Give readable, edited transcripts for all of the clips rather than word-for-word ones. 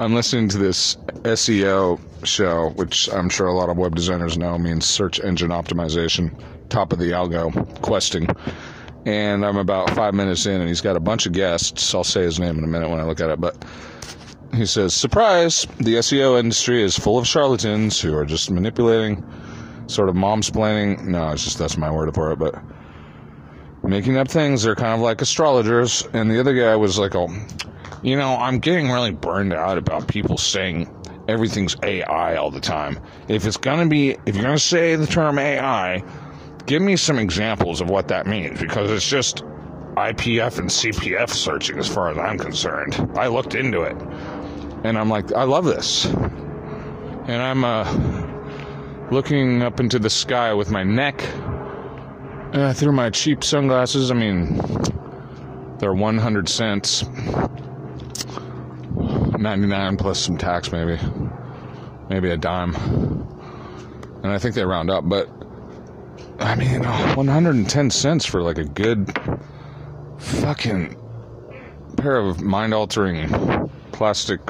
I'm listening to this SEO show, which I'm sure a lot of web designers know means search engine optimization, top of the algo, questing. And I'm about 5 minutes in, and he's got a bunch of guests. I'll say his name in a minute when I look at it, but he says, surprise, the SEO industry is full of charlatans who are just manipulating, sort of momsplaining. No, it's just that's my word for it, but making up things. They're kind of like astrologers. And the other guy was like, oh, you know, I'm getting really burned out about people saying everything's AI all the time. If you're going to say the term AI, give me some examples of what that means, because it's just IPF and CPF searching as far as I'm concerned. I looked into it, and I'm like, I love this. And I'm looking up into the sky with my neck through my cheap sunglasses. I mean, they're 100 cents. 99 plus some tax, maybe a dime, and I think they round up, but I mean, 110 cents for like a good fucking pair of mind-altering plastic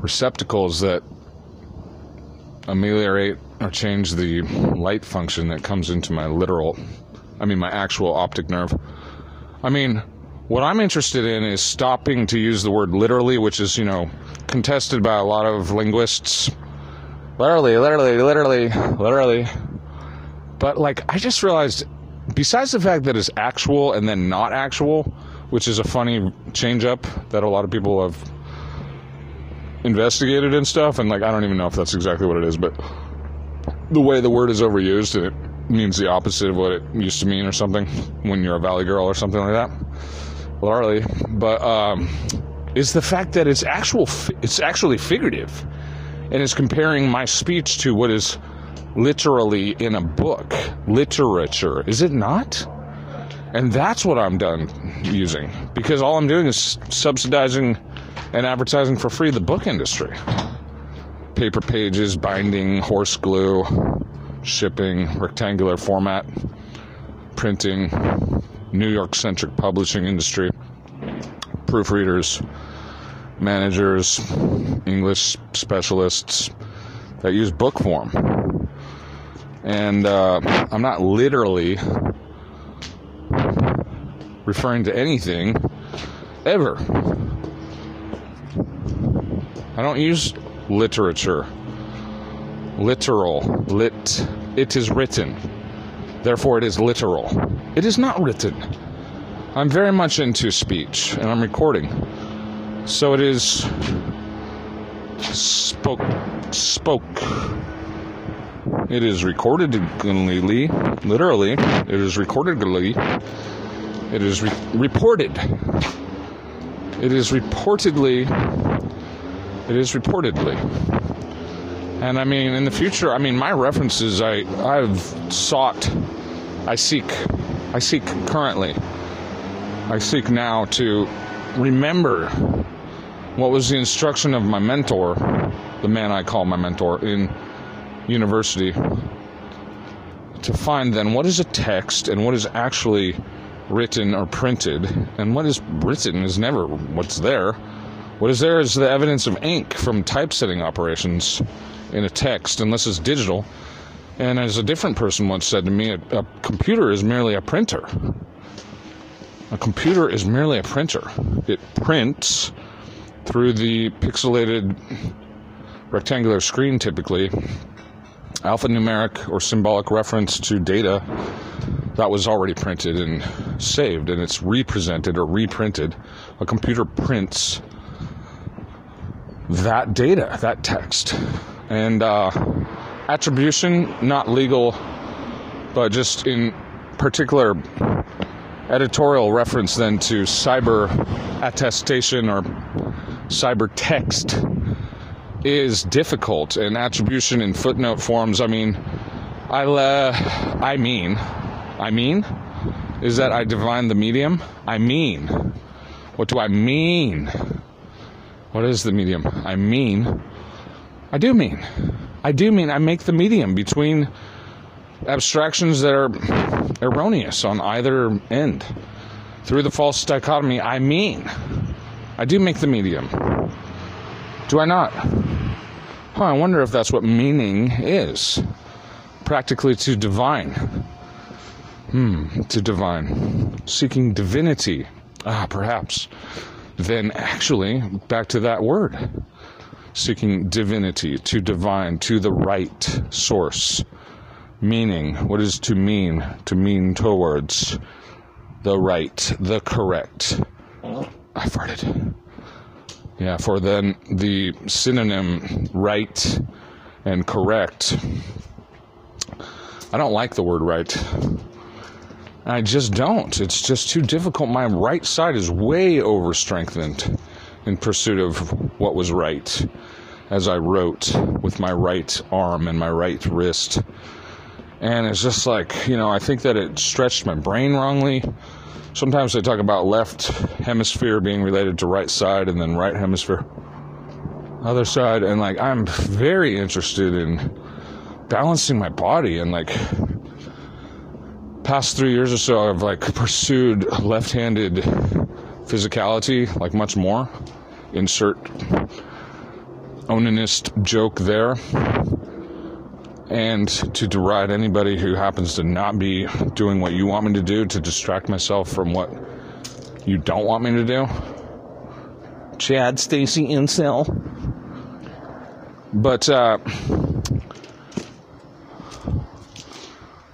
receptacles that ameliorate or change the light function that comes into my actual optic nerve. I mean, what I'm interested in is stopping to use the word literally, which is, you know, contested by a lot of linguists. Literally. But, like, I just realized, besides the fact that it's actual and then not actual, which is a funny change-up that a lot of people have investigated and stuff, and, like, I don't even know if that's exactly what it is, but the way the word is overused, and it means the opposite of what it used to mean or something when you're a valley girl or something like that. Larly, but is the fact that it's actually figurative, and it's comparing my speech to what is literally in a book, literature, is it not? And that's what I'm done using, because all I'm doing is subsidizing and advertising for free the book industry. Paper pages, binding, horse glue, shipping, rectangular format, printing, New York-centric publishing industry, proofreaders, managers, English specialists that use book form. And I'm not literally referring to anything ever. I don't use literature. Literal. Lit. It is written. Therefore, it is literal. It is not written. I'm very much into speech, and I'm recording. So it is spoke. It is recorded literally. It is recorded. It is reported. It is reportedly. It is reportedly. And I mean, in the future, I mean, my references, I seek currently. I seek now to remember what was the instruction of my mentor, the man I call my mentor in university, to find then what is a text and what is actually written or printed, and what is written is never what's there. What is there is the evidence of ink from typesetting operations in a text, unless it's digital. And as a different person once said to me, a computer is merely a printer. A computer is merely a printer. It prints through the pixelated rectangular screen, typically, alphanumeric or symbolic reference to data that was already printed and saved, and it's represented or reprinted. A computer prints that data, that text. And attribution, not legal, but just in particular editorial reference then to cyber attestation or cyber text is difficult. And attribution in footnote forms, I mean is that I divine the medium. I mean, what do I mean? What is the medium? I mean, I do mean I make the medium between abstractions that are erroneous on either end. Through the false dichotomy, I mean, I do make the medium. Do I not? Huh, I wonder if that's what meaning is. Practically to divine. To divine. Seeking divinity. Perhaps. Then actually, back to that word. Seeking divinity, to divine, to the right source. Meaning. What is to mean? To mean towards the right, the correct. I farted. Yeah, for then the synonym right and correct. I don't like the word right. I just don't. It's just too difficult. My right side is way overstrengthened in pursuit of what was right, as I wrote with my right arm and my right wrist. And it's just like, you know, I think that it stretched my brain wrongly. Sometimes they talk about left hemisphere being related to right side, and then right hemisphere, other side. And like, I'm very interested in balancing my body, and like past 3 years or so, I've like pursued left-handed physicality, like much more. Insert onanist joke there. And to deride anybody who happens to not be doing what you want me to do, to distract myself from what you don't want me to do. Chad Stacy Incel. But,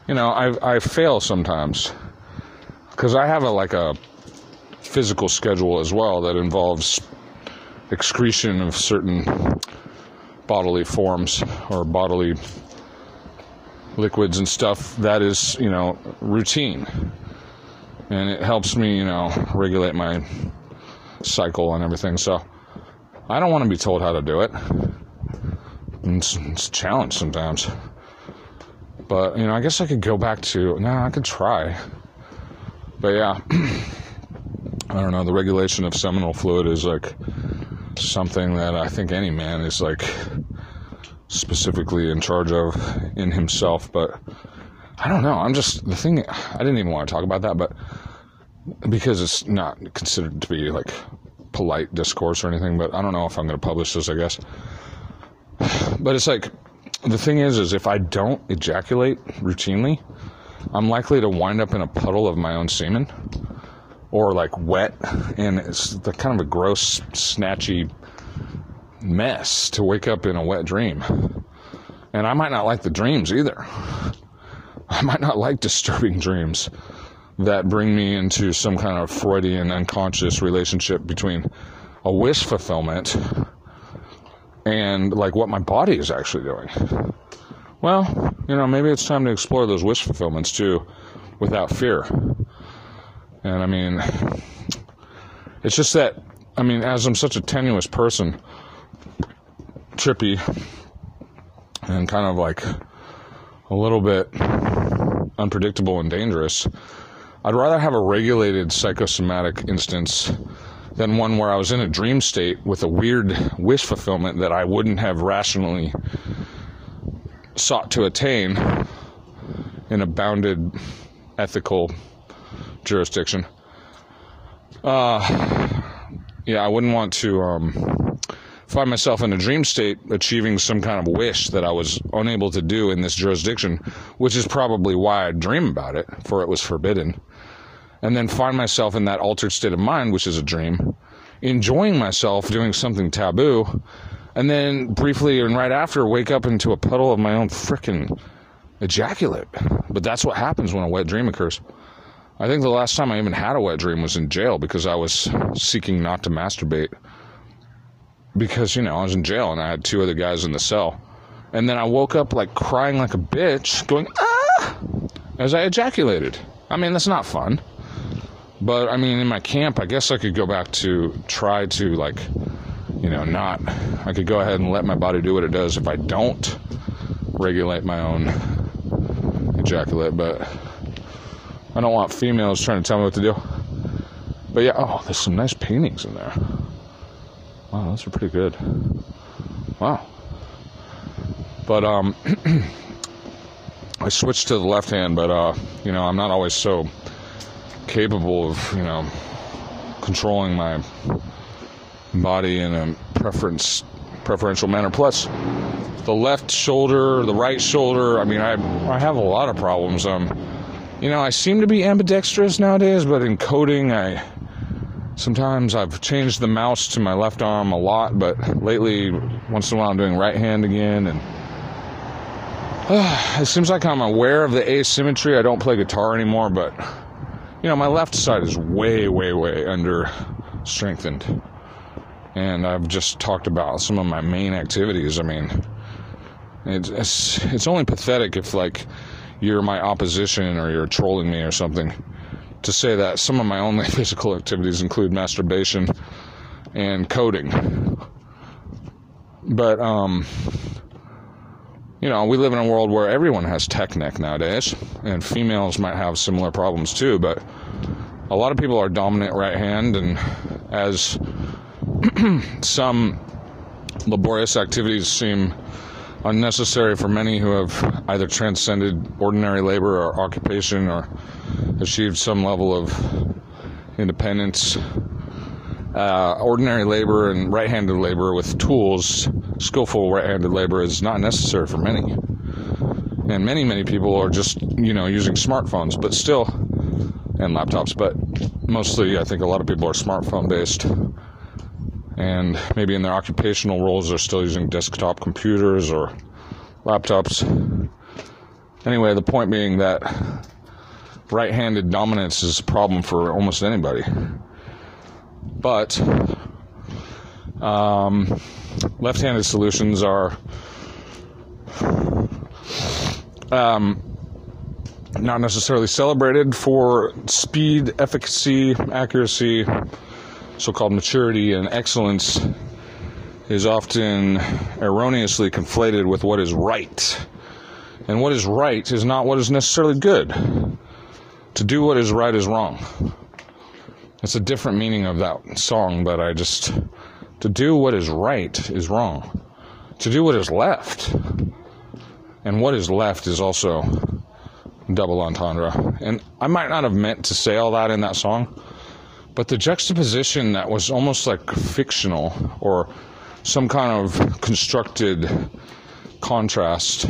you know, I fail sometimes. Because I have a physical schedule as well that involves excretion of certain bodily forms or bodily liquids and stuff that is, you know, routine, and it helps me, you know, regulate my cycle and everything. So I don't want to be told how to do it. It's a challenge sometimes, but you know, I guess I could go back to I could try. But yeah, I don't know. The regulation of seminal fluid is like something that I think any man is like specifically in charge of in himself, but I don't know. I didn't even want to talk about that, but because it's not considered to be like polite discourse or anything, but I don't know if I'm going to publish this, I guess. But it's like, the thing is if I don't ejaculate routinely, I'm likely to wind up in a puddle of my own semen, or like wet, and it's the kind of a gross, snatchy mess to wake up in a wet dream. And I might not like the dreams either. I might not like disturbing dreams that bring me into some kind of Freudian unconscious relationship between a wish fulfillment and like what my body is actually doing. Well, you know, maybe it's time to explore those wish fulfillments too without fear. And I mean, it's just that, I mean, as I'm such a tenuous person, trippy, and kind of like a little bit unpredictable and dangerous, I'd rather have a regulated psychosomatic instance than one where I was in a dream state with a weird wish fulfillment that I wouldn't have rationally sought to attain in a bounded ethical jurisdiction. Yeah, I wouldn't want to find myself in a dream state achieving some kind of wish that I was unable to do in this jurisdiction, which is probably why I dream about it, for it was forbidden. And then find myself in that altered state of mind, which is a dream, enjoying myself doing something taboo, and then briefly and right after wake up into a puddle of my own frickin' ejaculate. But that's what happens when a wet dream occurs. I think the last time I even had a wet dream was in jail, because I was seeking not to masturbate. Because, you know, I was in jail and I had two other guys in the cell. And then I woke up like crying like a bitch, going, ah, as I ejaculated. I mean, that's not fun. But, I mean, in my camp, I guess I could go back to try to, like, you know, not. I could go ahead and let my body do what it does if I don't regulate my own ejaculate, but I don't want females trying to tell me what to do. But yeah, oh, there's some nice paintings in there. Wow, those are pretty good. Wow. But, I switched to the left hand, but, you know, I'm not always so capable of, you know, controlling my body in a preference preferential manner. Plus, the left shoulder, the right shoulder, I mean, I have a lot of problems. I seem to be ambidextrous nowadays, but in coding, sometimes I've changed the mouse to my left arm a lot, but lately, once in a while, I'm doing right hand again, and it seems like I'm aware of the asymmetry. I don't play guitar anymore, but, my left side is way, way, way under-strengthened. And I've just talked about some of my main activities. I mean, it's only pathetic if, you're my opposition or you're trolling me or something to say that some of my only physical activities include masturbation and coding. But, we live in a world where everyone has tech neck nowadays, and females might have similar problems too, but a lot of people are dominant right hand, and as some laborious activities seem unnecessary for many who have either transcended ordinary labor or occupation or achieved some level of independence, ordinary labor and right-handed labor with tools, skillful right-handed labor is not necessary for many. And many, many people are just, using smartphones, but still, and laptops, but mostly I think a lot of people are smartphone-based. And maybe in their occupational roles, they're still using desktop computers or laptops. Anyway, the point being that right-handed dominance is a problem for almost anybody. But left-handed solutions are not necessarily celebrated for speed, efficacy, accuracy, so-called maturity, and excellence is often erroneously conflated with what is right. And what is right is not what is necessarily good. To do what is right is wrong. It's a different meaning of that song, but to do what is right is wrong. To do what is left, and what is left is also double entendre. And I might not have meant to say all that in that song, but the juxtaposition that was almost like fictional or some kind of constructed contrast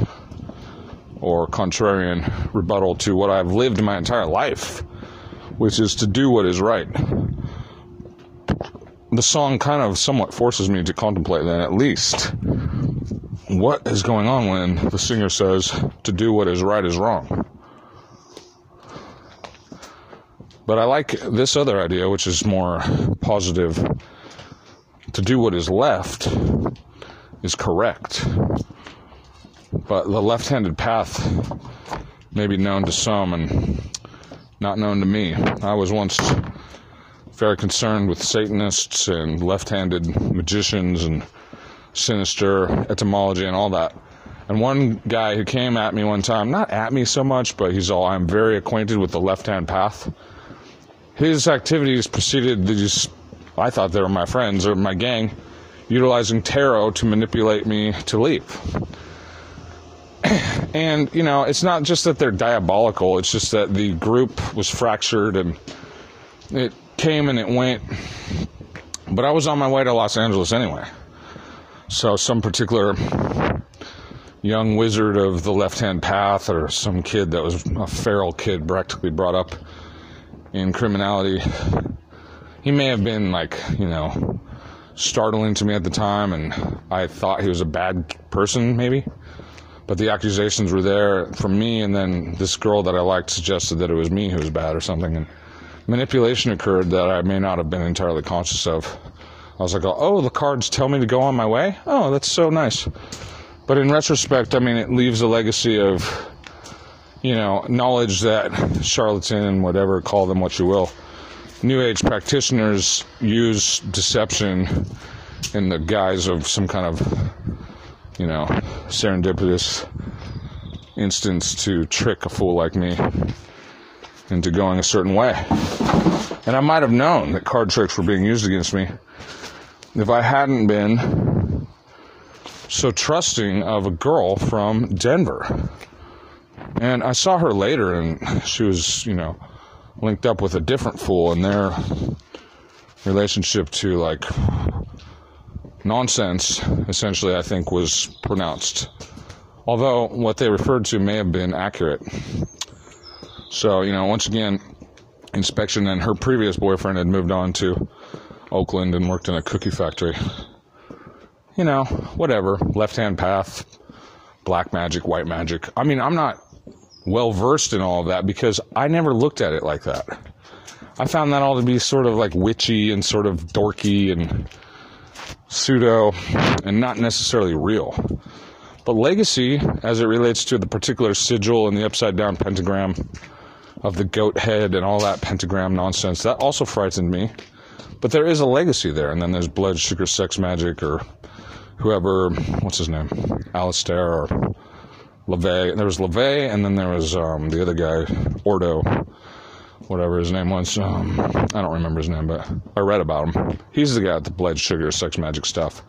or contrarian rebuttal to what I've lived my entire life, which is to do what is right. The song kind of somewhat forces me to contemplate that, at least. What is going on when the singer says, to do what is right is wrong? But I like this other idea, which is more positive. To do what is left is correct. But the left-handed path may be known to some and not known to me. I was once very concerned with Satanists and left-handed magicians and sinister etymology and all that. And one guy who came at me one time, not at me so much, but I'm very acquainted with the left-hand path. His activities preceded these, I thought they were my friends or my gang, utilizing tarot to manipulate me to leave. And, it's not just that they're diabolical, it's just that the group was fractured and it came and it went. But I was on my way to Los Angeles anyway. So some particular young wizard of the left-hand path or some kid that was a feral kid practically brought up in criminality, he may have been startling to me at the time and I thought he was a bad person maybe. But the accusations were there from me, and then this girl that I liked suggested that it was me who was bad or something. And manipulation occurred that I may not have been entirely conscious of. I was like, oh, the cards tell me to go on my way? Oh, that's so nice. But in retrospect, I mean, it leaves a legacy of, knowledge that charlatan, whatever, call them what you will, New Age practitioners use deception in the guise of some kind of serendipitous instance to trick a fool like me into going a certain way. And I might have known that card tricks were being used against me if I hadn't been so trusting of a girl from Denver. And I saw her later, and she was, linked up with a different fool, and their relationship to, nonsense, essentially, I think, was pronounced. Although what they referred to may have been accurate. So, you know, once again, Inspection and her previous boyfriend had moved on to Oakland and worked in a cookie factory. You know, whatever. Left-hand path, black magic, white magic. I mean, I'm not well-versed in all of that because I never looked at it like that. I found that all to be sort of like witchy and sort of dorky and pseudo and not necessarily real. But legacy, as it relates to the particular sigil and the upside-down pentagram of the goat head and all that pentagram nonsense, that also frightened me. But there is a legacy there. And then there's blood, sugar, sex, magic, or whoever, what's his name? Alistair or LeVay. There was LeVay, and then there was the other guy, Ordo, whatever his name was. I don't remember his name, but I read about him. He's the guy with the blood, sugar, sex, magic stuff.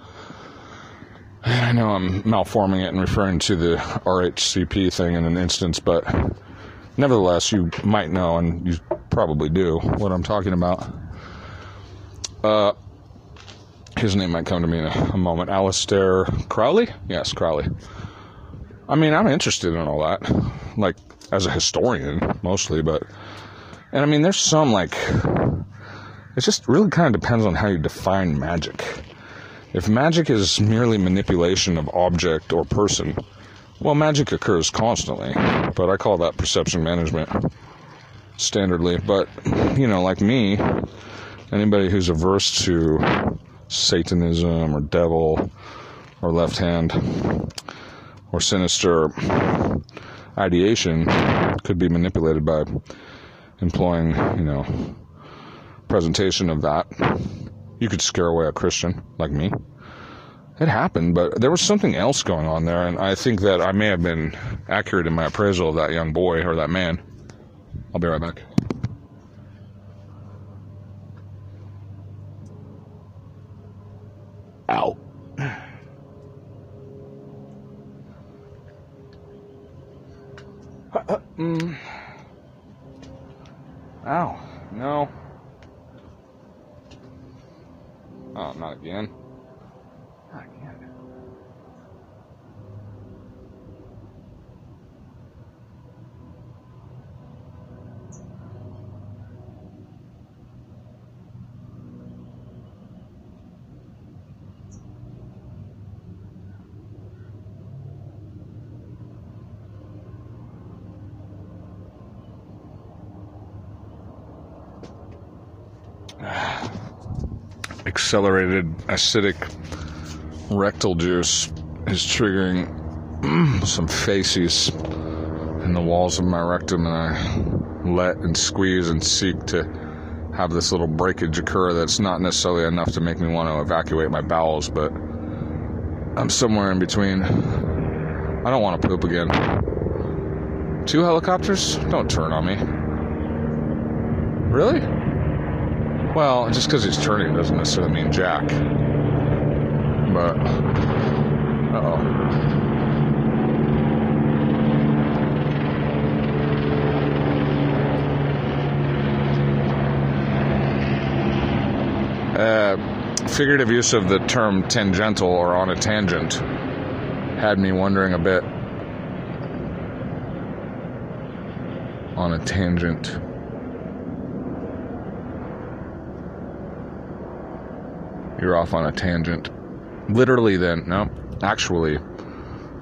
And I know I'm malforming it and referring to the RHCP thing in an instance, but nevertheless, you might know, and you probably do, what I'm talking about. His name might come to me in a moment. Alistair Crowley? Yes, Crowley. I mean, I'm interested in all that, like, as a historian, mostly, but... And, I mean, there's some, like... It just really kind of depends on how you define magic. If magic is merely manipulation of object or person... Well, magic occurs constantly, but I call that perception management, standardly. But, you know, like me, anybody who's averse to Satanism or devil or left hand or sinister ideation could be manipulated by employing, you know, presentation of that. You could scare away a Christian like me. It happened, but there was something else going on there, and I think that I may have been accurate in my appraisal of that young boy or that man. I'll be right back. Ow. Ow. No. Oh, not again. Accelerated acidic rectal juice is triggering some facies in the walls of my rectum, and I let and squeeze and seek to have this little breakage occur that's not necessarily enough to make me want to evacuate my bowels, but I'm somewhere in between. I don't want to poop again. 2 helicopters? Don't turn on me. Really? Well, just because he's turning doesn't necessarily mean jack. But, figurative use of the term tangential or on a tangent had me wondering a bit. On a tangent. You're off on a tangent. Literally then, no, actually,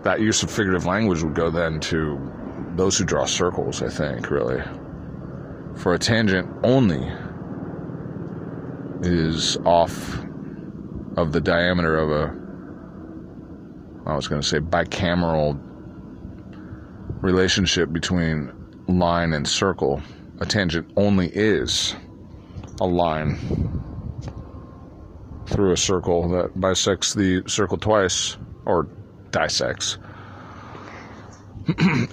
that use of figurative language would go then to those who draw circles, I think, really. For a tangent only is off of the diameter of a, I was going to say bicameral relationship between line and circle. A tangent only is a line through a circle that bisects the circle twice, or dissects,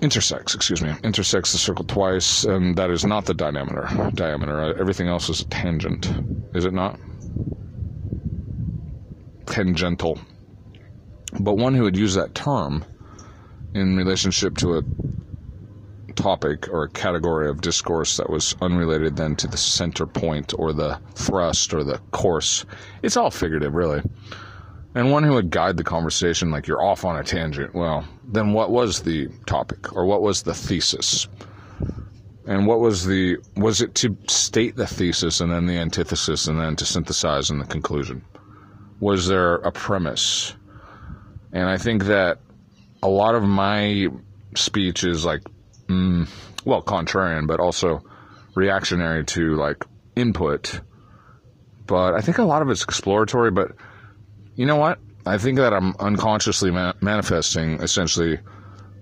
intersects, excuse me, intersects the circle twice, and that is not the diameter. Everything else is a tangent, is it not? Tangential. But one who would use that term in relationship to a topic or a category of discourse that was unrelated then to the center point or the thrust or the course. It's all figurative, really. and one who would guide the conversation like you're off on a tangent. Well, then what was the topic, or what was the thesis? And what was the, was it to state the thesis and then the antithesis and then to synthesize in the conclusion? Was there a premise? And I think that a lot of my speech is like, well, contrarian, but also reactionary to like input. But I think a lot of it's exploratory, but you know what? I think that I'm unconsciously manifesting essentially,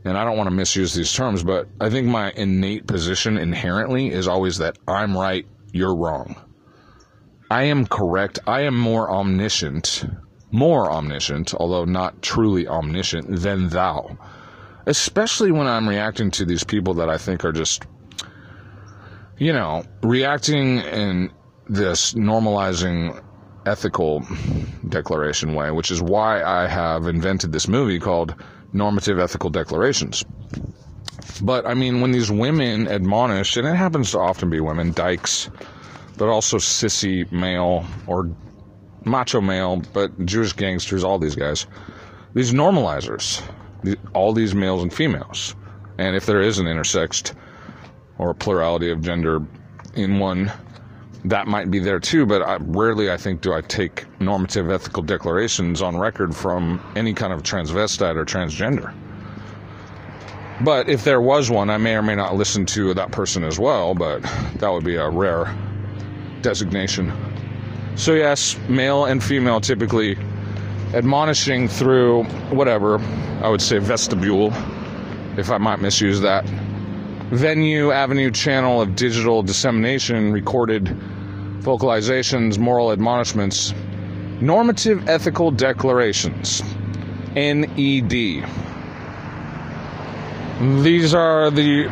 and I don't want to misuse these terms, but I think my innate position inherently is always that I'm right, you're wrong. I am correct. I am more omniscient, although not truly omniscient, than thou. Especially when I'm reacting to these people that I think are just, you know, reacting in this normalizing ethical declaration way, which is why I have invented this movie called Normative Ethical Declarations. But I mean, when these women admonish, and it happens to often be women, dykes, but also sissy male or macho male, but Jewish gangsters, all these guys, these normalizers, all these males and females. And if there is an intersexed or a plurality of gender in one, that might be there too, but I rarely, I think, do I take normative ethical declarations on record from any kind of transvestite or transgender. But if there was one, I may or may not listen to that person as well, but that would be a rare designation. So yes, male and female typically admonishing through whatever, I would say vestibule, if I might misuse that, venue, avenue, channel of digital dissemination, recorded vocalizations, moral admonishments, normative ethical declarations, NED. These are basically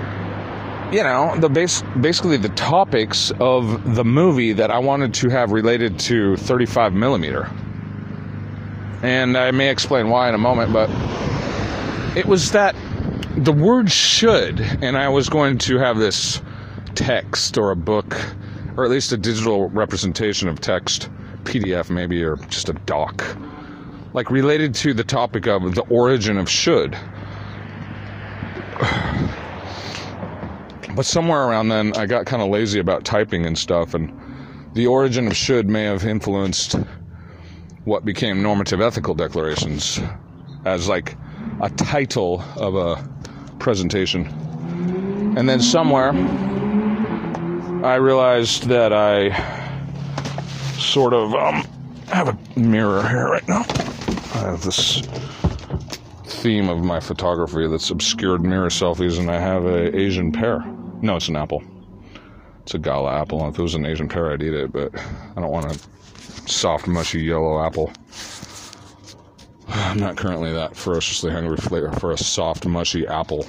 the topics of the movie that I wanted to have related to 35 millimeter. And I may explain why in a moment, but it was that the word should, and I was going to have this text or a book, or at least a digital representation of text, PDF maybe, or just a doc, like related to the topic of the origin of should. But somewhere around then, I got kind of lazy about typing and stuff, and the origin of should may have influenced what became normative ethical declarations as like a title of a presentation. And then somewhere I realized that I sort of have a mirror here right now. I have this theme of my photography that's obscured mirror selfies, and I have an Asian pear. No, it's an apple. It's a gala apple. If it was an Asian pear, I'd eat it, but I don't want a soft, mushy yellow apple. I'm not currently that ferociously hungry for a soft, mushy apple.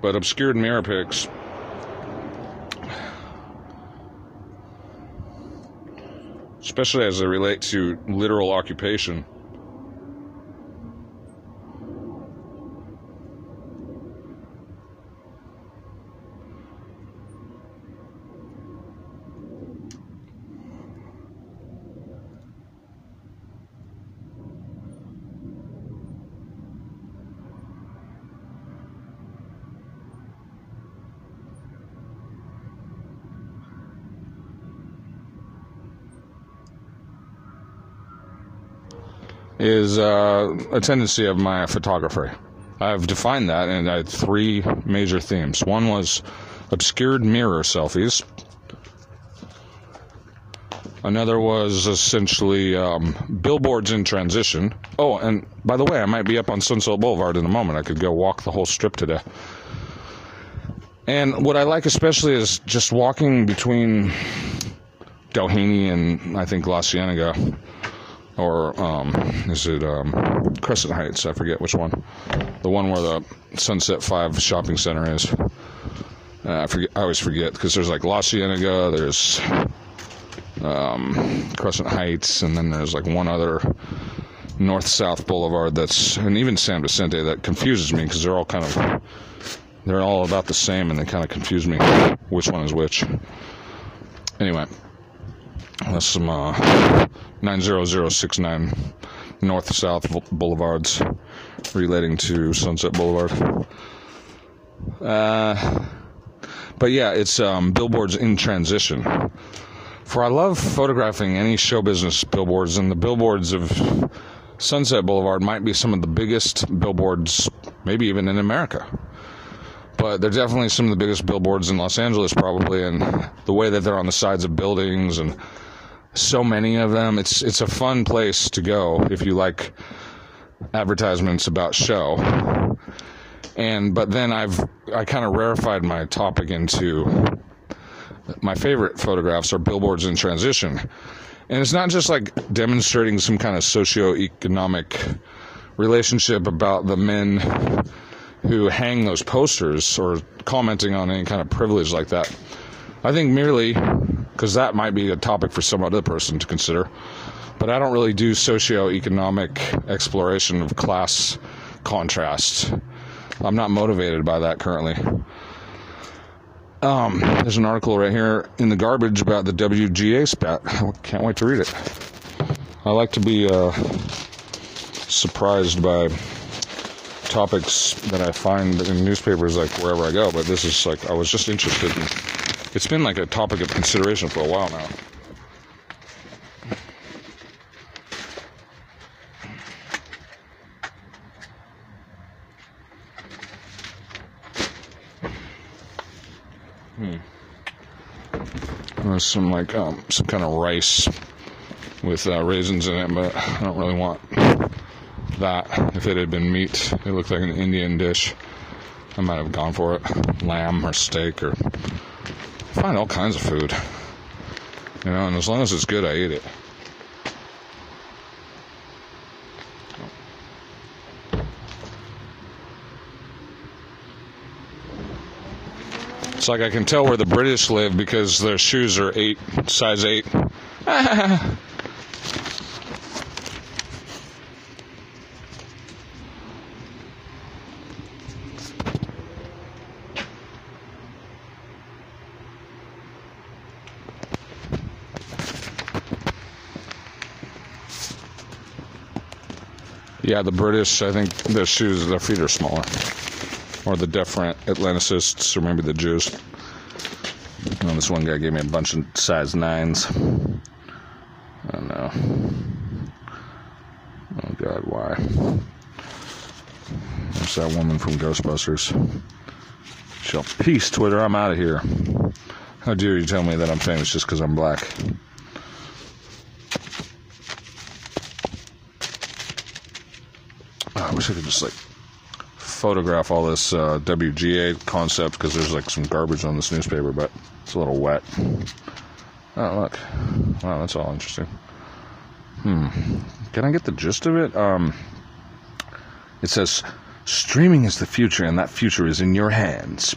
But obscured mirror pics. Especially as they relate to literal occupation. Is a tendency of my photography. I've defined that, and I had three major themes. One was obscured mirror selfies. Another was essentially billboards in transition. Oh, and by the way, I might be up on Sunset Boulevard in a moment. I could go walk the whole strip today. And what I like especially is just walking between Doheny and I think La Cienega. Or is it Crescent Heights? I forget which one. The one where the Sunset 5 shopping center is. I always forget, because there's like La Cienega, there's Crescent Heights, and then there's like one other north-south boulevard that's, and even San Vicente, that confuses me, because they're all about the same, and they kind of confuse me which one is which. Anyway. This is my 90069 North South Boulevards relating to Sunset Boulevard. But yeah, it's billboards in transition. For I love photographing any show business billboards, and the billboards of Sunset Boulevard might be some of the biggest billboards, maybe even in America. But they're definitely some of the biggest billboards in Los Angeles, probably, and the way that they're on the sides of buildings and so many of them. It's a fun place to go if you like advertisements about show. But then I kind of rarefied my topic into my favorite photographs are billboards in transition. And it's not just like demonstrating some kind of socioeconomic relationship about the men who hang those posters or commenting on any kind of privilege like that. I think merely, because that might be a topic for some other person to consider, but I don't really do socioeconomic exploration of class contrast. I'm not motivated by that currently. There's an article right here in the garbage about the WGA spat. I can't wait to read it. I like to be surprised by topics that I find in newspapers, like wherever I go, but this is like, I was just interested in, it's been like a topic of consideration for a while now. There's some kind of rice with raisins in it, but I don't really want that. If it had been meat, it looked like an Indian dish, I might have gone for it. Lamb or steak, or I find all kinds of food, you know, and as long as it's good, I eat it. It's like I can tell where the British live because their shoes are size 8. Yeah, the British, I think their feet are smaller. Or the different Atlanticists, or maybe the Jews. And this one guy gave me a bunch of size 9s. I don't know. Oh, God, why? There's that woman from Ghostbusters. She'll peace, Twitter. I'm out of here. How dare you tell me that I'm famous just because I'm black? Oh, I wish I could just, like, photograph all this WGA concept, because there's like some garbage on this newspaper, but it's a little wet. Oh, look. Wow, that's all interesting. Can I get the gist of it? It says, streaming is the future, and that future is in your hands.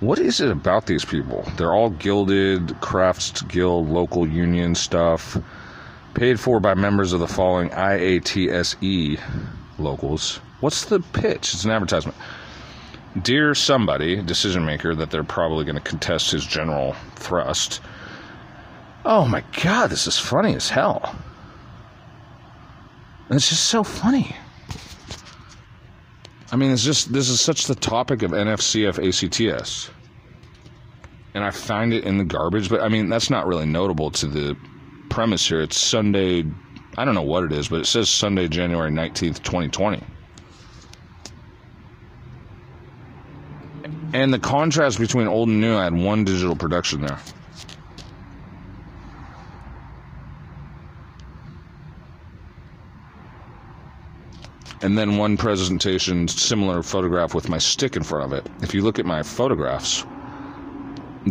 What is it about these people? They're all gilded, crafts guild, local union stuff, paid for by members of the following IATSE locals. What's the pitch? It's an advertisement. Dear somebody, decision maker, that they're probably going to contest his general thrust. Oh my God, this is funny as hell. It's just so funny. I mean, this is such the topic of NFCF ACTS. And I find it in the garbage, but I mean, that's not really notable to the premise here. It's Sunday, I don't know what it is, but it says Sunday, January 19th, 2020. And the contrast between old and new, I had one digital production there. And then one presentation, similar photograph with my stick in front of it. If you look at my photographs,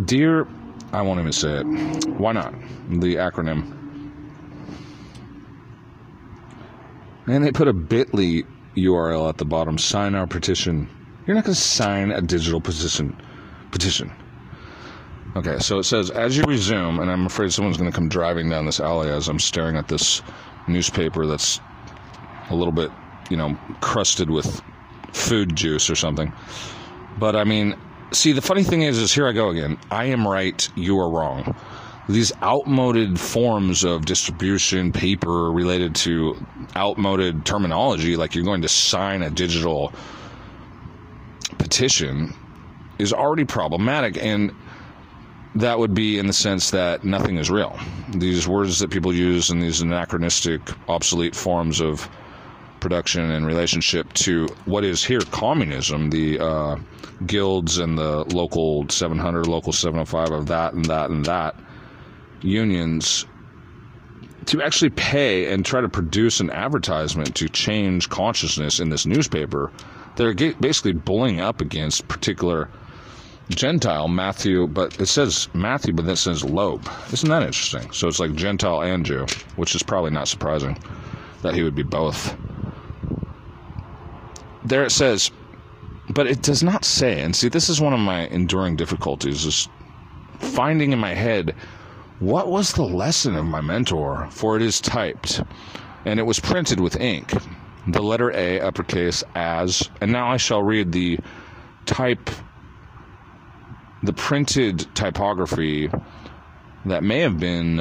dear, I won't even say it. Why not? The acronym. And they put a bit.ly URL at the bottom. Sign our petition. You're not going to sign a digital petition. Okay, so it says, as you resume, and I'm afraid someone's going to come driving down this alley as I'm staring at this newspaper that's a little bit, you know, crusted with food juice or something. But, I mean, see, the funny thing is here I go again. I am right, you are wrong. these outmoded forms of distribution, paper related to outmoded terminology, like you're going to sign a digital petition, is already problematic. And that would be in the sense that nothing is real. These words that people use in these anachronistic, obsolete forms of production in relationship to what is here communism, the guilds and the local 700, local 705 of that and that and that unions, to actually pay and try to produce an advertisement to change consciousness in this newspaper. They're basically bullying up against particular Gentile, Matthew, but it says Matthew, but then it says Loeb. Isn't that interesting? So it's like Gentile and Jew, which is probably not surprising that he would be both. There it says, but it does not say, and see, this is one of my enduring difficulties, is finding in my head, what was the lesson of my mentor? For it is typed, and it was printed with ink, the letter A, uppercase, as, and now I shall read the type, the printed typography that may have been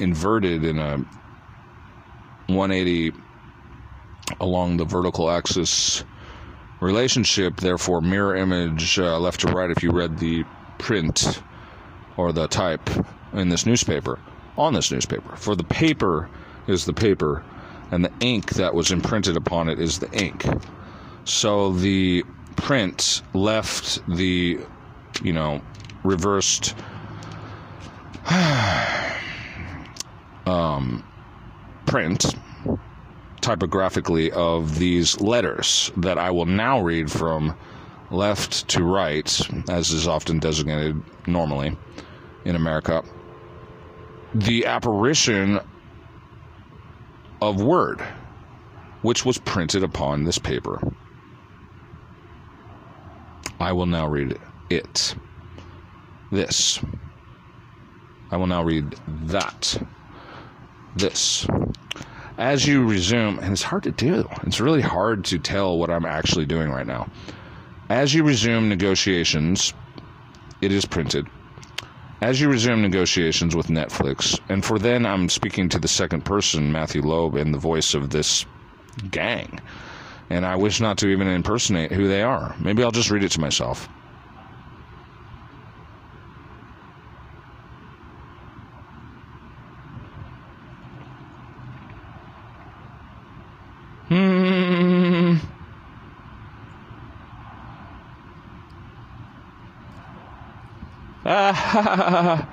inverted in a 180 along the vertical axis relationship, therefore mirror image left to right if you read the print or the type in this newspaper, on this newspaper. For the paper is the paper, and the ink that was imprinted upon it is the ink. So the print left the, you know, reversed print typographically of these letters that I will now read from left to right, as is often designated normally in America. The apparition of word, which was printed upon this paper. I will now read it. This. I will now read that. This. As you resume, and it's hard to do. It's really hard to tell what I'm actually doing right now. As you resume negotiations, it is printed. As you resume negotiations with Netflix, and for then I'm speaking to the second person, Matthew Loeb, in the voice of this gang. And I wish not to even impersonate who they are. Maybe I'll just read it to myself. Oh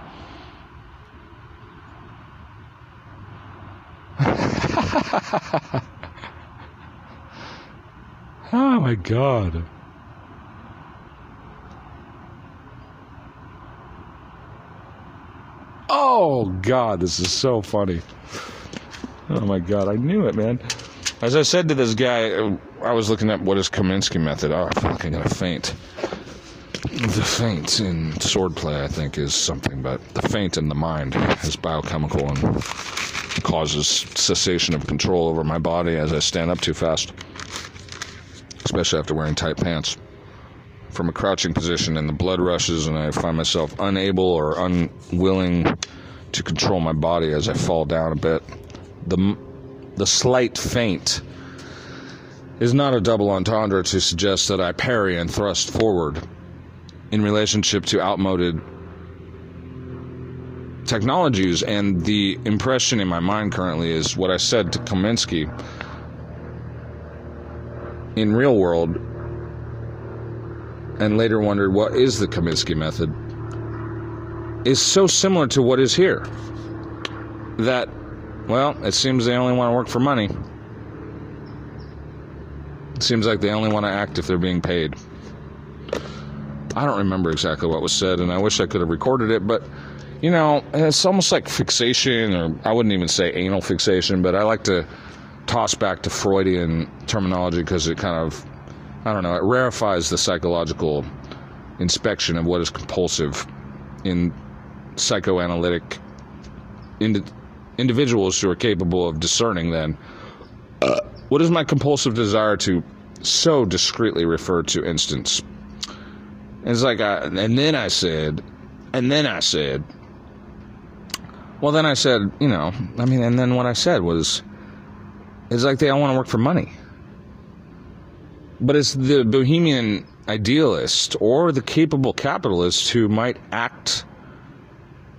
my God. Oh God, this is so funny. Oh my God, I knew it, man. As I said to this guy, I was looking up what is Kaminsky method. Oh, I feel like I'm gonna faint. The feint in swordplay, I think, is something, but the feint in the mind is biochemical and causes cessation of control over my body as I stand up too fast, especially after wearing tight pants, from a crouching position, and the blood rushes, and I find myself unable or unwilling to control my body as I fall down a bit. The slight feint is not a double entendre to suggest that I parry and thrust forward in relationship to outmoded technologies, and the impression in my mind currently is what I said to Kaminsky in real world, and later wondered what is the Kaminsky method, is so similar to what is here that, well, it seems they only want to work for money. It seems like they only want to act if they're being paid. I don't remember exactly what was said, and I wish I could have recorded it, but, you know, it's almost like fixation, or I wouldn't even say anal fixation, but I like to toss back to Freudian terminology because it kind of, I don't know, it rarefies the psychological inspection of what is compulsive in psychoanalytic individuals who are capable of discerning then, what is my compulsive desire to so discreetly refer to instance? It's like, and then I said, Well, then I said, and then what I said was, it's like they all want to work for money. But it's the bohemian idealist or the capable capitalist who might act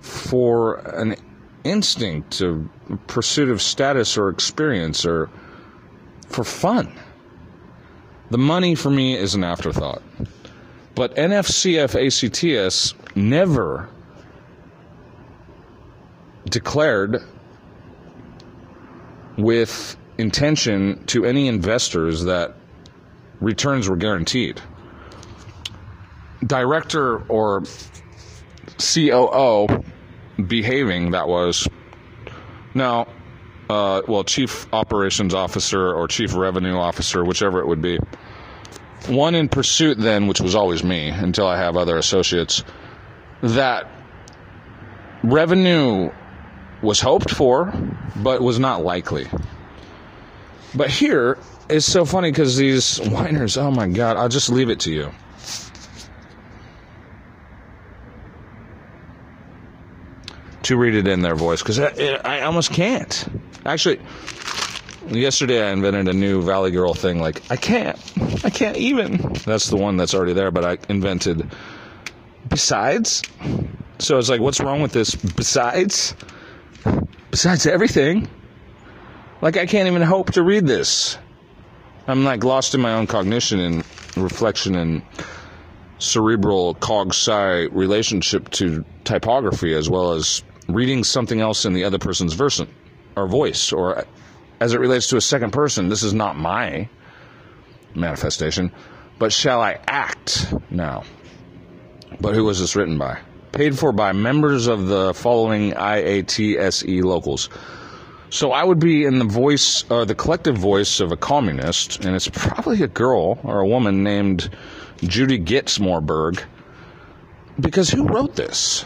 for an instinct, a pursuit of status or experience or for fun. The money for me is an afterthought. But NFCF ACTS never declared with intention to any investors that returns were guaranteed. Director or COO behaving, that was, now, Chief Operations Officer or Chief Revenue Officer, whichever it would be. One in pursuit then, which was always me, until I have other associates, that revenue was hoped for, but was not likely. But here, it's so funny because these whiners, oh my God, I'll just leave it to you. To read it in their voice, because I almost can't. Actually, yesterday I invented a new Valley Girl thing, like, I can't even. That's the one that's already there, but I invented besides. So it's like, what's wrong with this besides? Besides everything. Like, I can't even hope to read this. I'm like lost in my own cognition and reflection and cerebral cog-psi relationship to typography, as well as reading something else in the other person's version or voice, or as it relates to a second person. This is not my manifestation, but shall I act now? But who was this written by? Paid for by members of the following IATSE locals. So I would be in the voice, or the collective voice, of a communist, and it's probably a girl or a woman named Judy Gitzmoreberg, because who wrote this?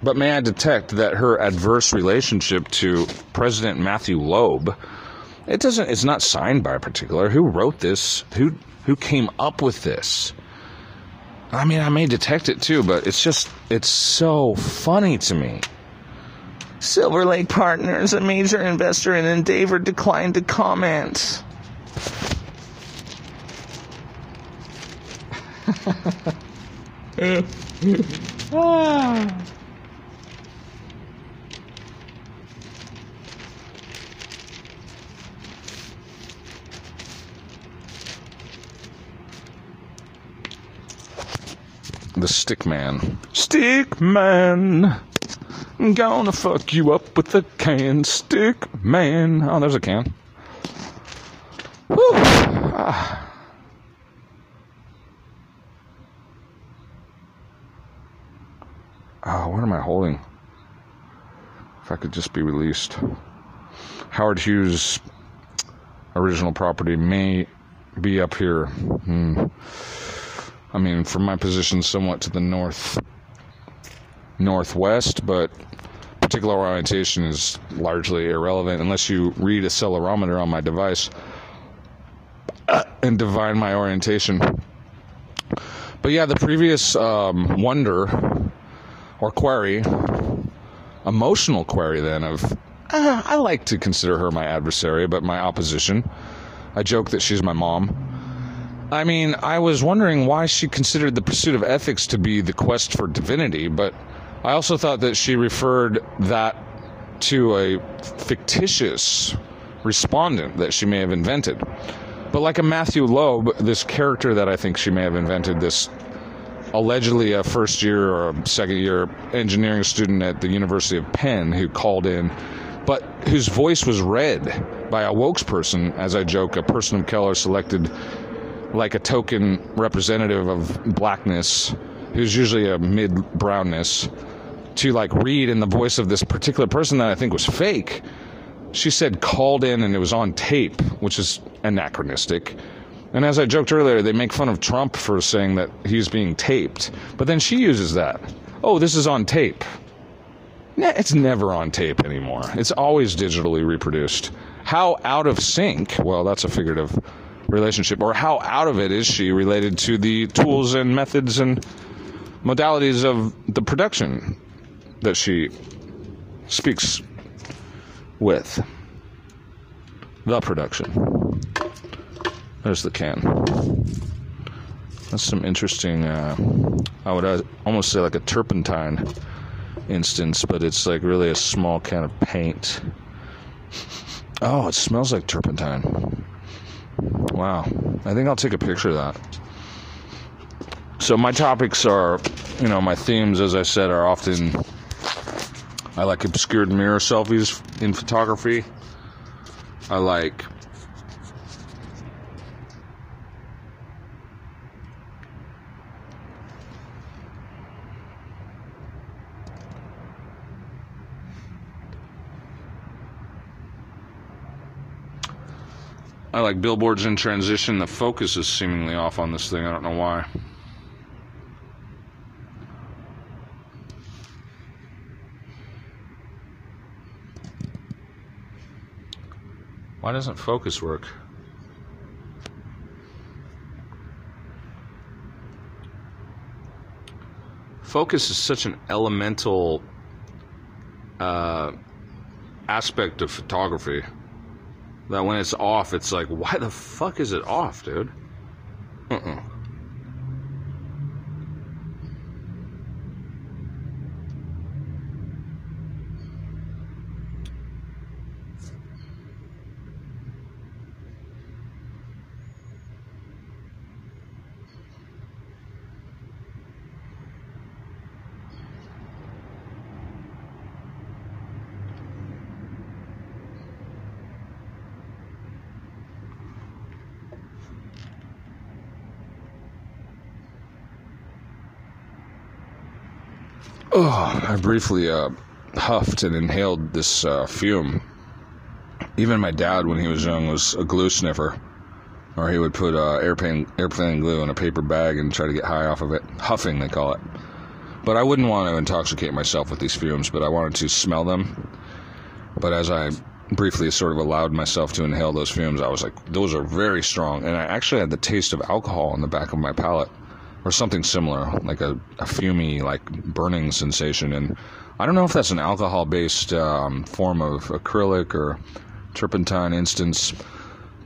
But may I detect that her adverse relationship to President Matthew Loeb, it's not signed by a particular. Who wrote this? Who came up with this? I mean, I may detect it too, but it's so funny to me. Silver Lake Partners, a major investor in Endeavor, declined to comment. The stick man, I'm gonna fuck you up with a can, stick man. Oh, there's a can. Woo. Ah. Oh, what am I holding? If I could just be released. Howard Hughes' original property may be up here. I mean, from my position, somewhat to the northwest, but particular orientation is largely irrelevant unless you read a accelerometer on my device and divine my orientation. But yeah, the previous wonder or query, emotional query then of, I like to consider her my adversary, but my opposition. I joke that she's my mom. I mean, I was wondering why she considered the pursuit of ethics to be the quest for divinity, but I also thought that she referred that to a fictitious respondent that she may have invented. But like a Matthew Loeb, this character that I think she may have invented, this allegedly a first-year or a second-year engineering student at the University of Penn who called in, but whose voice was read by a wokesperson, as I joke, a person of color selected like a token representative of blackness, who's usually a mid-brownness, to like read in the voice of this particular person that I think was fake. She said called in, and it was on tape, which is anachronistic. And as I joked earlier, they make fun of Trump for saying that he's being taped. But then she uses that. Oh, this is on tape. It's never on tape anymore. It's always digitally reproduced. How out of sync? Well, that's a figurative relationship, or how out of it is she related to the tools and methods and modalities of the production that she speaks with the production. There's the can. That's some interesting, I would almost say like a turpentine instance, but it's like really a small can of paint. Oh, it smells like turpentine. Wow. I think I'll take a picture of that. So my topics are, you know, my themes, as I said, are often, I like obscured mirror selfies in photography. I like billboards in transition. The focus is seemingly off on this thing. I don't know why. Why doesn't focus work? Focus is such an elemental aspect of photography that when it's off, it's like, why the fuck is it off, dude? Oh, I briefly huffed and inhaled this fume. Even my dad, when he was young, was a glue sniffer, or he would put airplane glue in a paper bag and try to get high off of it. Huffing, they call it. But I wouldn't want to intoxicate myself with these fumes, but I wanted to smell them. But as I briefly sort of allowed myself to inhale those fumes, I was like, those are very strong. And I actually had the taste of alcohol on the back of my palate, or something similar, like a fumey, like burning sensation. And I don't know if that's an alcohol-based form of acrylic or turpentine instance,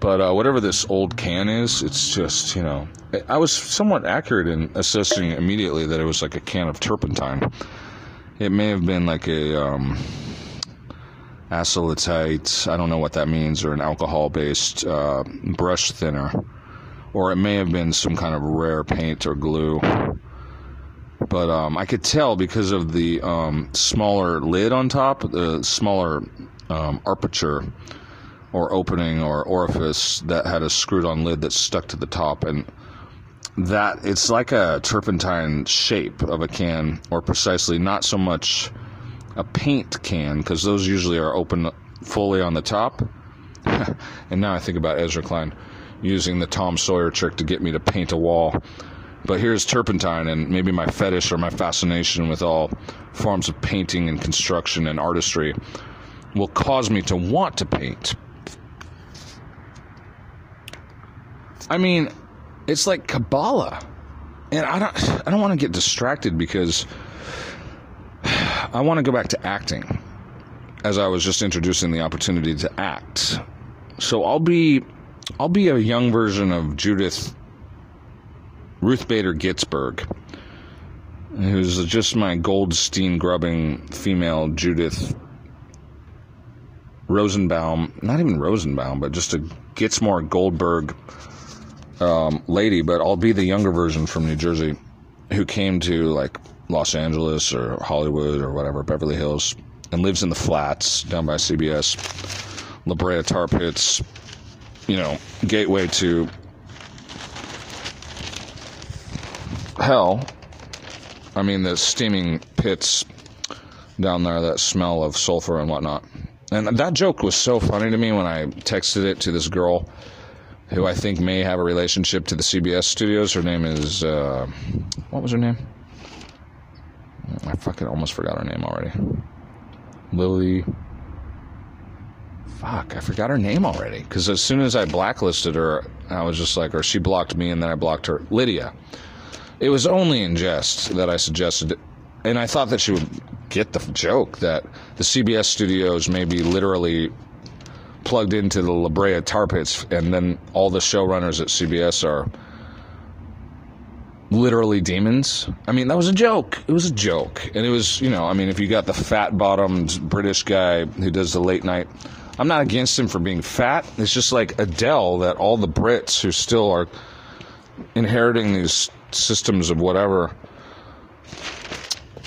but whatever this old can is, it's just, you know, I was somewhat accurate in assessing immediately that it was like a can of turpentine. It may have been like a acetaldehyde, I don't know what that means, or an alcohol-based brush thinner. Or it may have been some kind of rare paint or glue. But I could tell because of the smaller lid on top, the smaller aperture or opening or orifice that had a screwed-on lid that stuck to the top. And that, it's like a turpentine shape of a can, or precisely not so much a paint can, because those usually are open fully on the top. And now I think about Ezra Klein using the Tom Sawyer trick to get me to paint a wall. But here's turpentine, and maybe my fetish or my fascination with all forms of painting and construction and artistry will cause me to want to paint. I mean, it's like Kabbalah. And I don't want to get distracted, because I want to go back to acting, as I was just introducing the opportunity to act. So I'll be a young version of Ruth Bader Ginsburg, who's just my Goldstein-grubbing female Judith Rosenbaum, not even Rosenbaum, but just a Gitzmore Goldberg lady, but I'll be the younger version from New Jersey who came to, like, Los Angeles or Hollywood or whatever, Beverly Hills, and lives in the flats down by CBS, La Brea Tar Pits, you know, gateway to hell. I mean, the steaming pits down there that smell of sulfur and whatnot. And that joke was so funny to me when I texted it to this girl who I think may have a relationship to the CBS studios. Her name is, what was her name? I fucking almost forgot her name already. Lily... Fuck, I forgot her name already. Because as soon as I blacklisted her, I was just like, or she blocked me and then I blocked her. Lydia. It was only in jest that I suggested it. And I thought that she would get the joke that the CBS studios may be literally plugged into the La Brea Tar Pits, and then all the showrunners at CBS are literally demons. I mean, that was a joke. It was a joke. And it was, you know, I mean, if you got the fat-bottomed British guy who does the late night, I'm not against him for being fat. It's just like Adele, that all the Brits who still are inheriting these systems of whatever,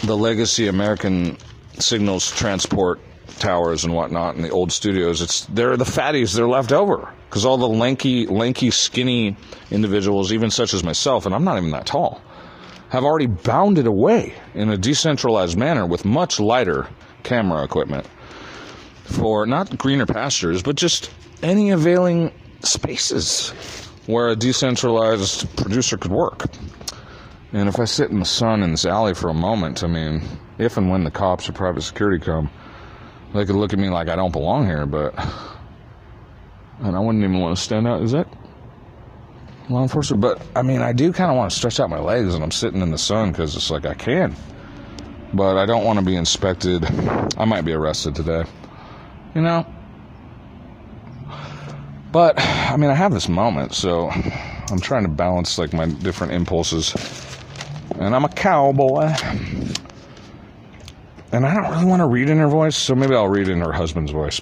the legacy American signals transport towers and whatnot, and the old studios, they're the fatties, they're left over. Because all the lanky, skinny individuals, even such as myself, and I'm not even that tall, have already bounded away in a decentralized manner with much lighter camera equipment for not greener pastures, but just any availing spaces where a decentralized producer could work. And if I sit in the sun in this alley for a moment, I mean, if and when the cops or private security come, they could look at me like I don't belong here, but... and I wouldn't even want to stand out. Is that law enforcement? But, I mean, I do kind of want to stretch out my legs, and I'm sitting in the sun because it's like I can. But I don't want to be inspected. I might be arrested today. You know? But, I mean, I have this moment, so I'm trying to balance, like, my different impulses. And I'm a cowboy. And I don't really want to read in her voice, so maybe I'll read in her husband's voice.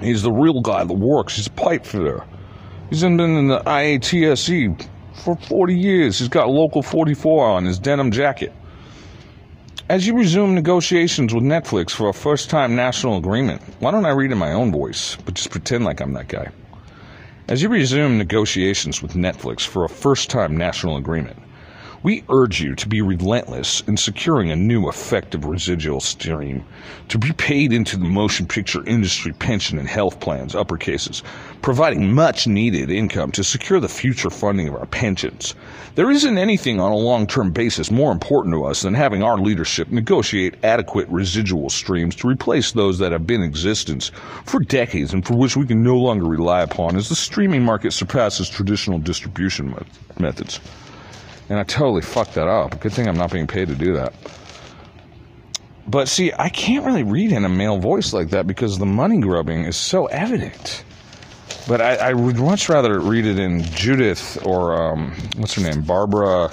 He's the real guy that works. He's a pipe fitter. He's been in the IATSE for 40 years. He's got Local 44 on his denim jacket. As you resume negotiations with Netflix for a first-time national agreement, why don't I read in my own voice, but just pretend like I'm that guy? As you resume negotiations with Netflix for a first-time national agreement, we urge you to be relentless in securing a new effective residual stream to be paid into the motion picture industry pension and health plans, uppercases, providing much needed income to secure the future funding of our pensions. There isn't anything on a long-term basis more important to us than having our leadership negotiate adequate residual streams to replace those that have been in existence for decades and for which we can no longer rely upon as the streaming market surpasses traditional distribution methods. And I totally fucked that up. Good thing I'm not being paid to do that. But see, I can't really read in a male voice like that because the money grubbing is so evident. But I would much rather read it in Judith or, what's her name? Barbara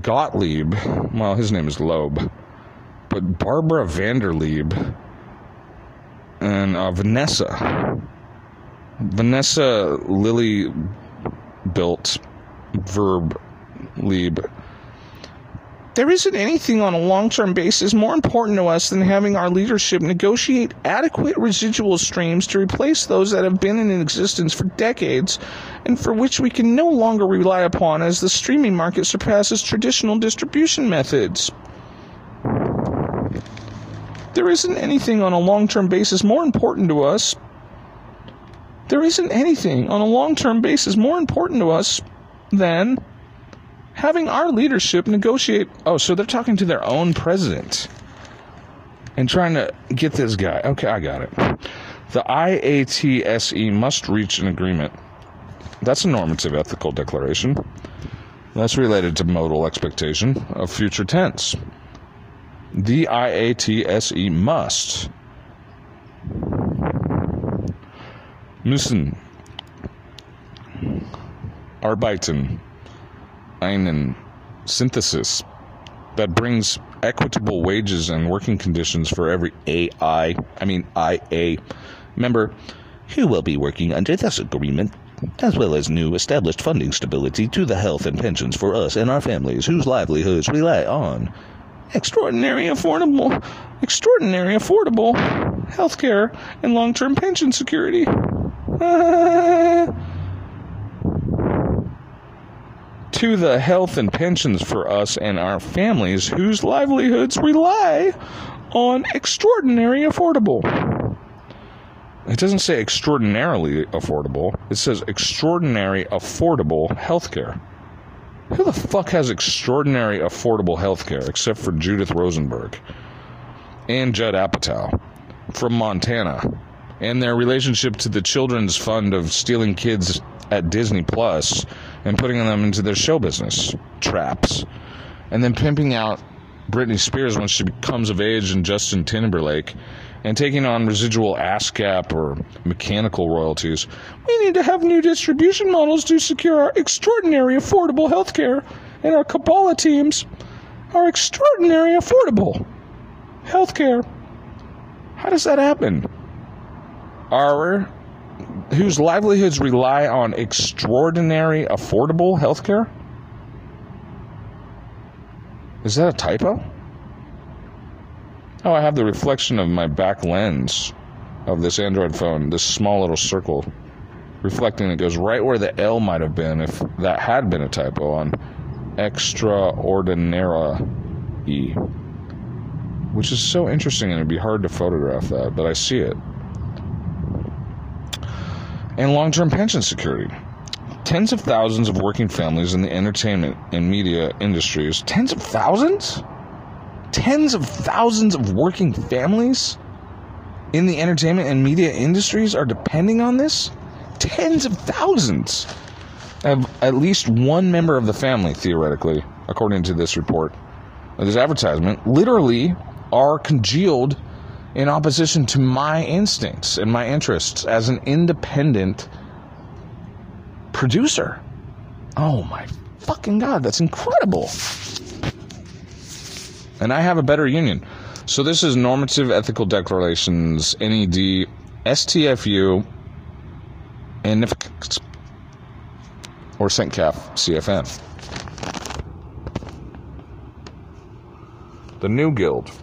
Gottlieb. Well, his name is Loeb. But Barbara Vanderlieb and Vanessa Lily built verb lieb. There isn't anything on a long-term basis more important to us than having our leadership negotiate adequate residual streams to replace those that have been in existence for decades and for which we can no longer rely upon as the streaming market surpasses traditional distribution methods. There isn't anything on a long-term basis more important to us. There isn't anything on a long-term basis more important to us than having our leadership negotiate... Oh, so they're talking to their own president and trying to get this guy. Okay, I got it. The IATSE must reach an agreement. That's a normative ethical declaration. That's related to modal expectation of future tense. The IATSE must... müssen, arbeiten, einen synthesis that brings equitable wages and working conditions for every IA member who will be working under this agreement, as well as new established funding stability to the health and pensions for us and our families whose livelihoods rely on extraordinary affordable health care and long-term pension security. To the health and pensions for us and our families whose livelihoods rely on extraordinary affordable. It doesn't say extraordinarily affordable. It says extraordinary affordable healthcare. Who the fuck has extraordinary affordable healthcare except for Judith Rosenberg and Judd Apatow from Montana? And their relationship to the children's fund of stealing kids at Disney Plus and putting them into their show business traps. and then pimping out Britney Spears when she becomes of age and Justin Timberlake, and taking on residual ASCAP or mechanical royalties. We need to have new distribution models to secure our extraordinary affordable healthcare, and our Kabbalah teams are extraordinary affordable healthcare. How does that happen? Our whose livelihoods rely on extraordinary affordable healthcare? Is that a typo? Oh, I have the reflection of my back lens of this Android phone, this small little circle, reflecting. It goes right where the L might have been if that had been a typo on extraordinary, which is so interesting, and it'd be hard to photograph that, but I see it. And long-term pension security. Tens of thousands of working families in the entertainment and media industries. Tens of thousands? Tens of thousands of working families in the entertainment and media industries are depending on this? Tens of thousands of at least one member of the family, theoretically, according to this report, this advertisement, literally are congealed in opposition to my instincts and my interests as an independent producer. Oh my fucking God, that's incredible. And I have a better union. So this is Normative Ethical Declarations, NED, STFU, and NIFC, or CENTCAF, CFN. The New Guild.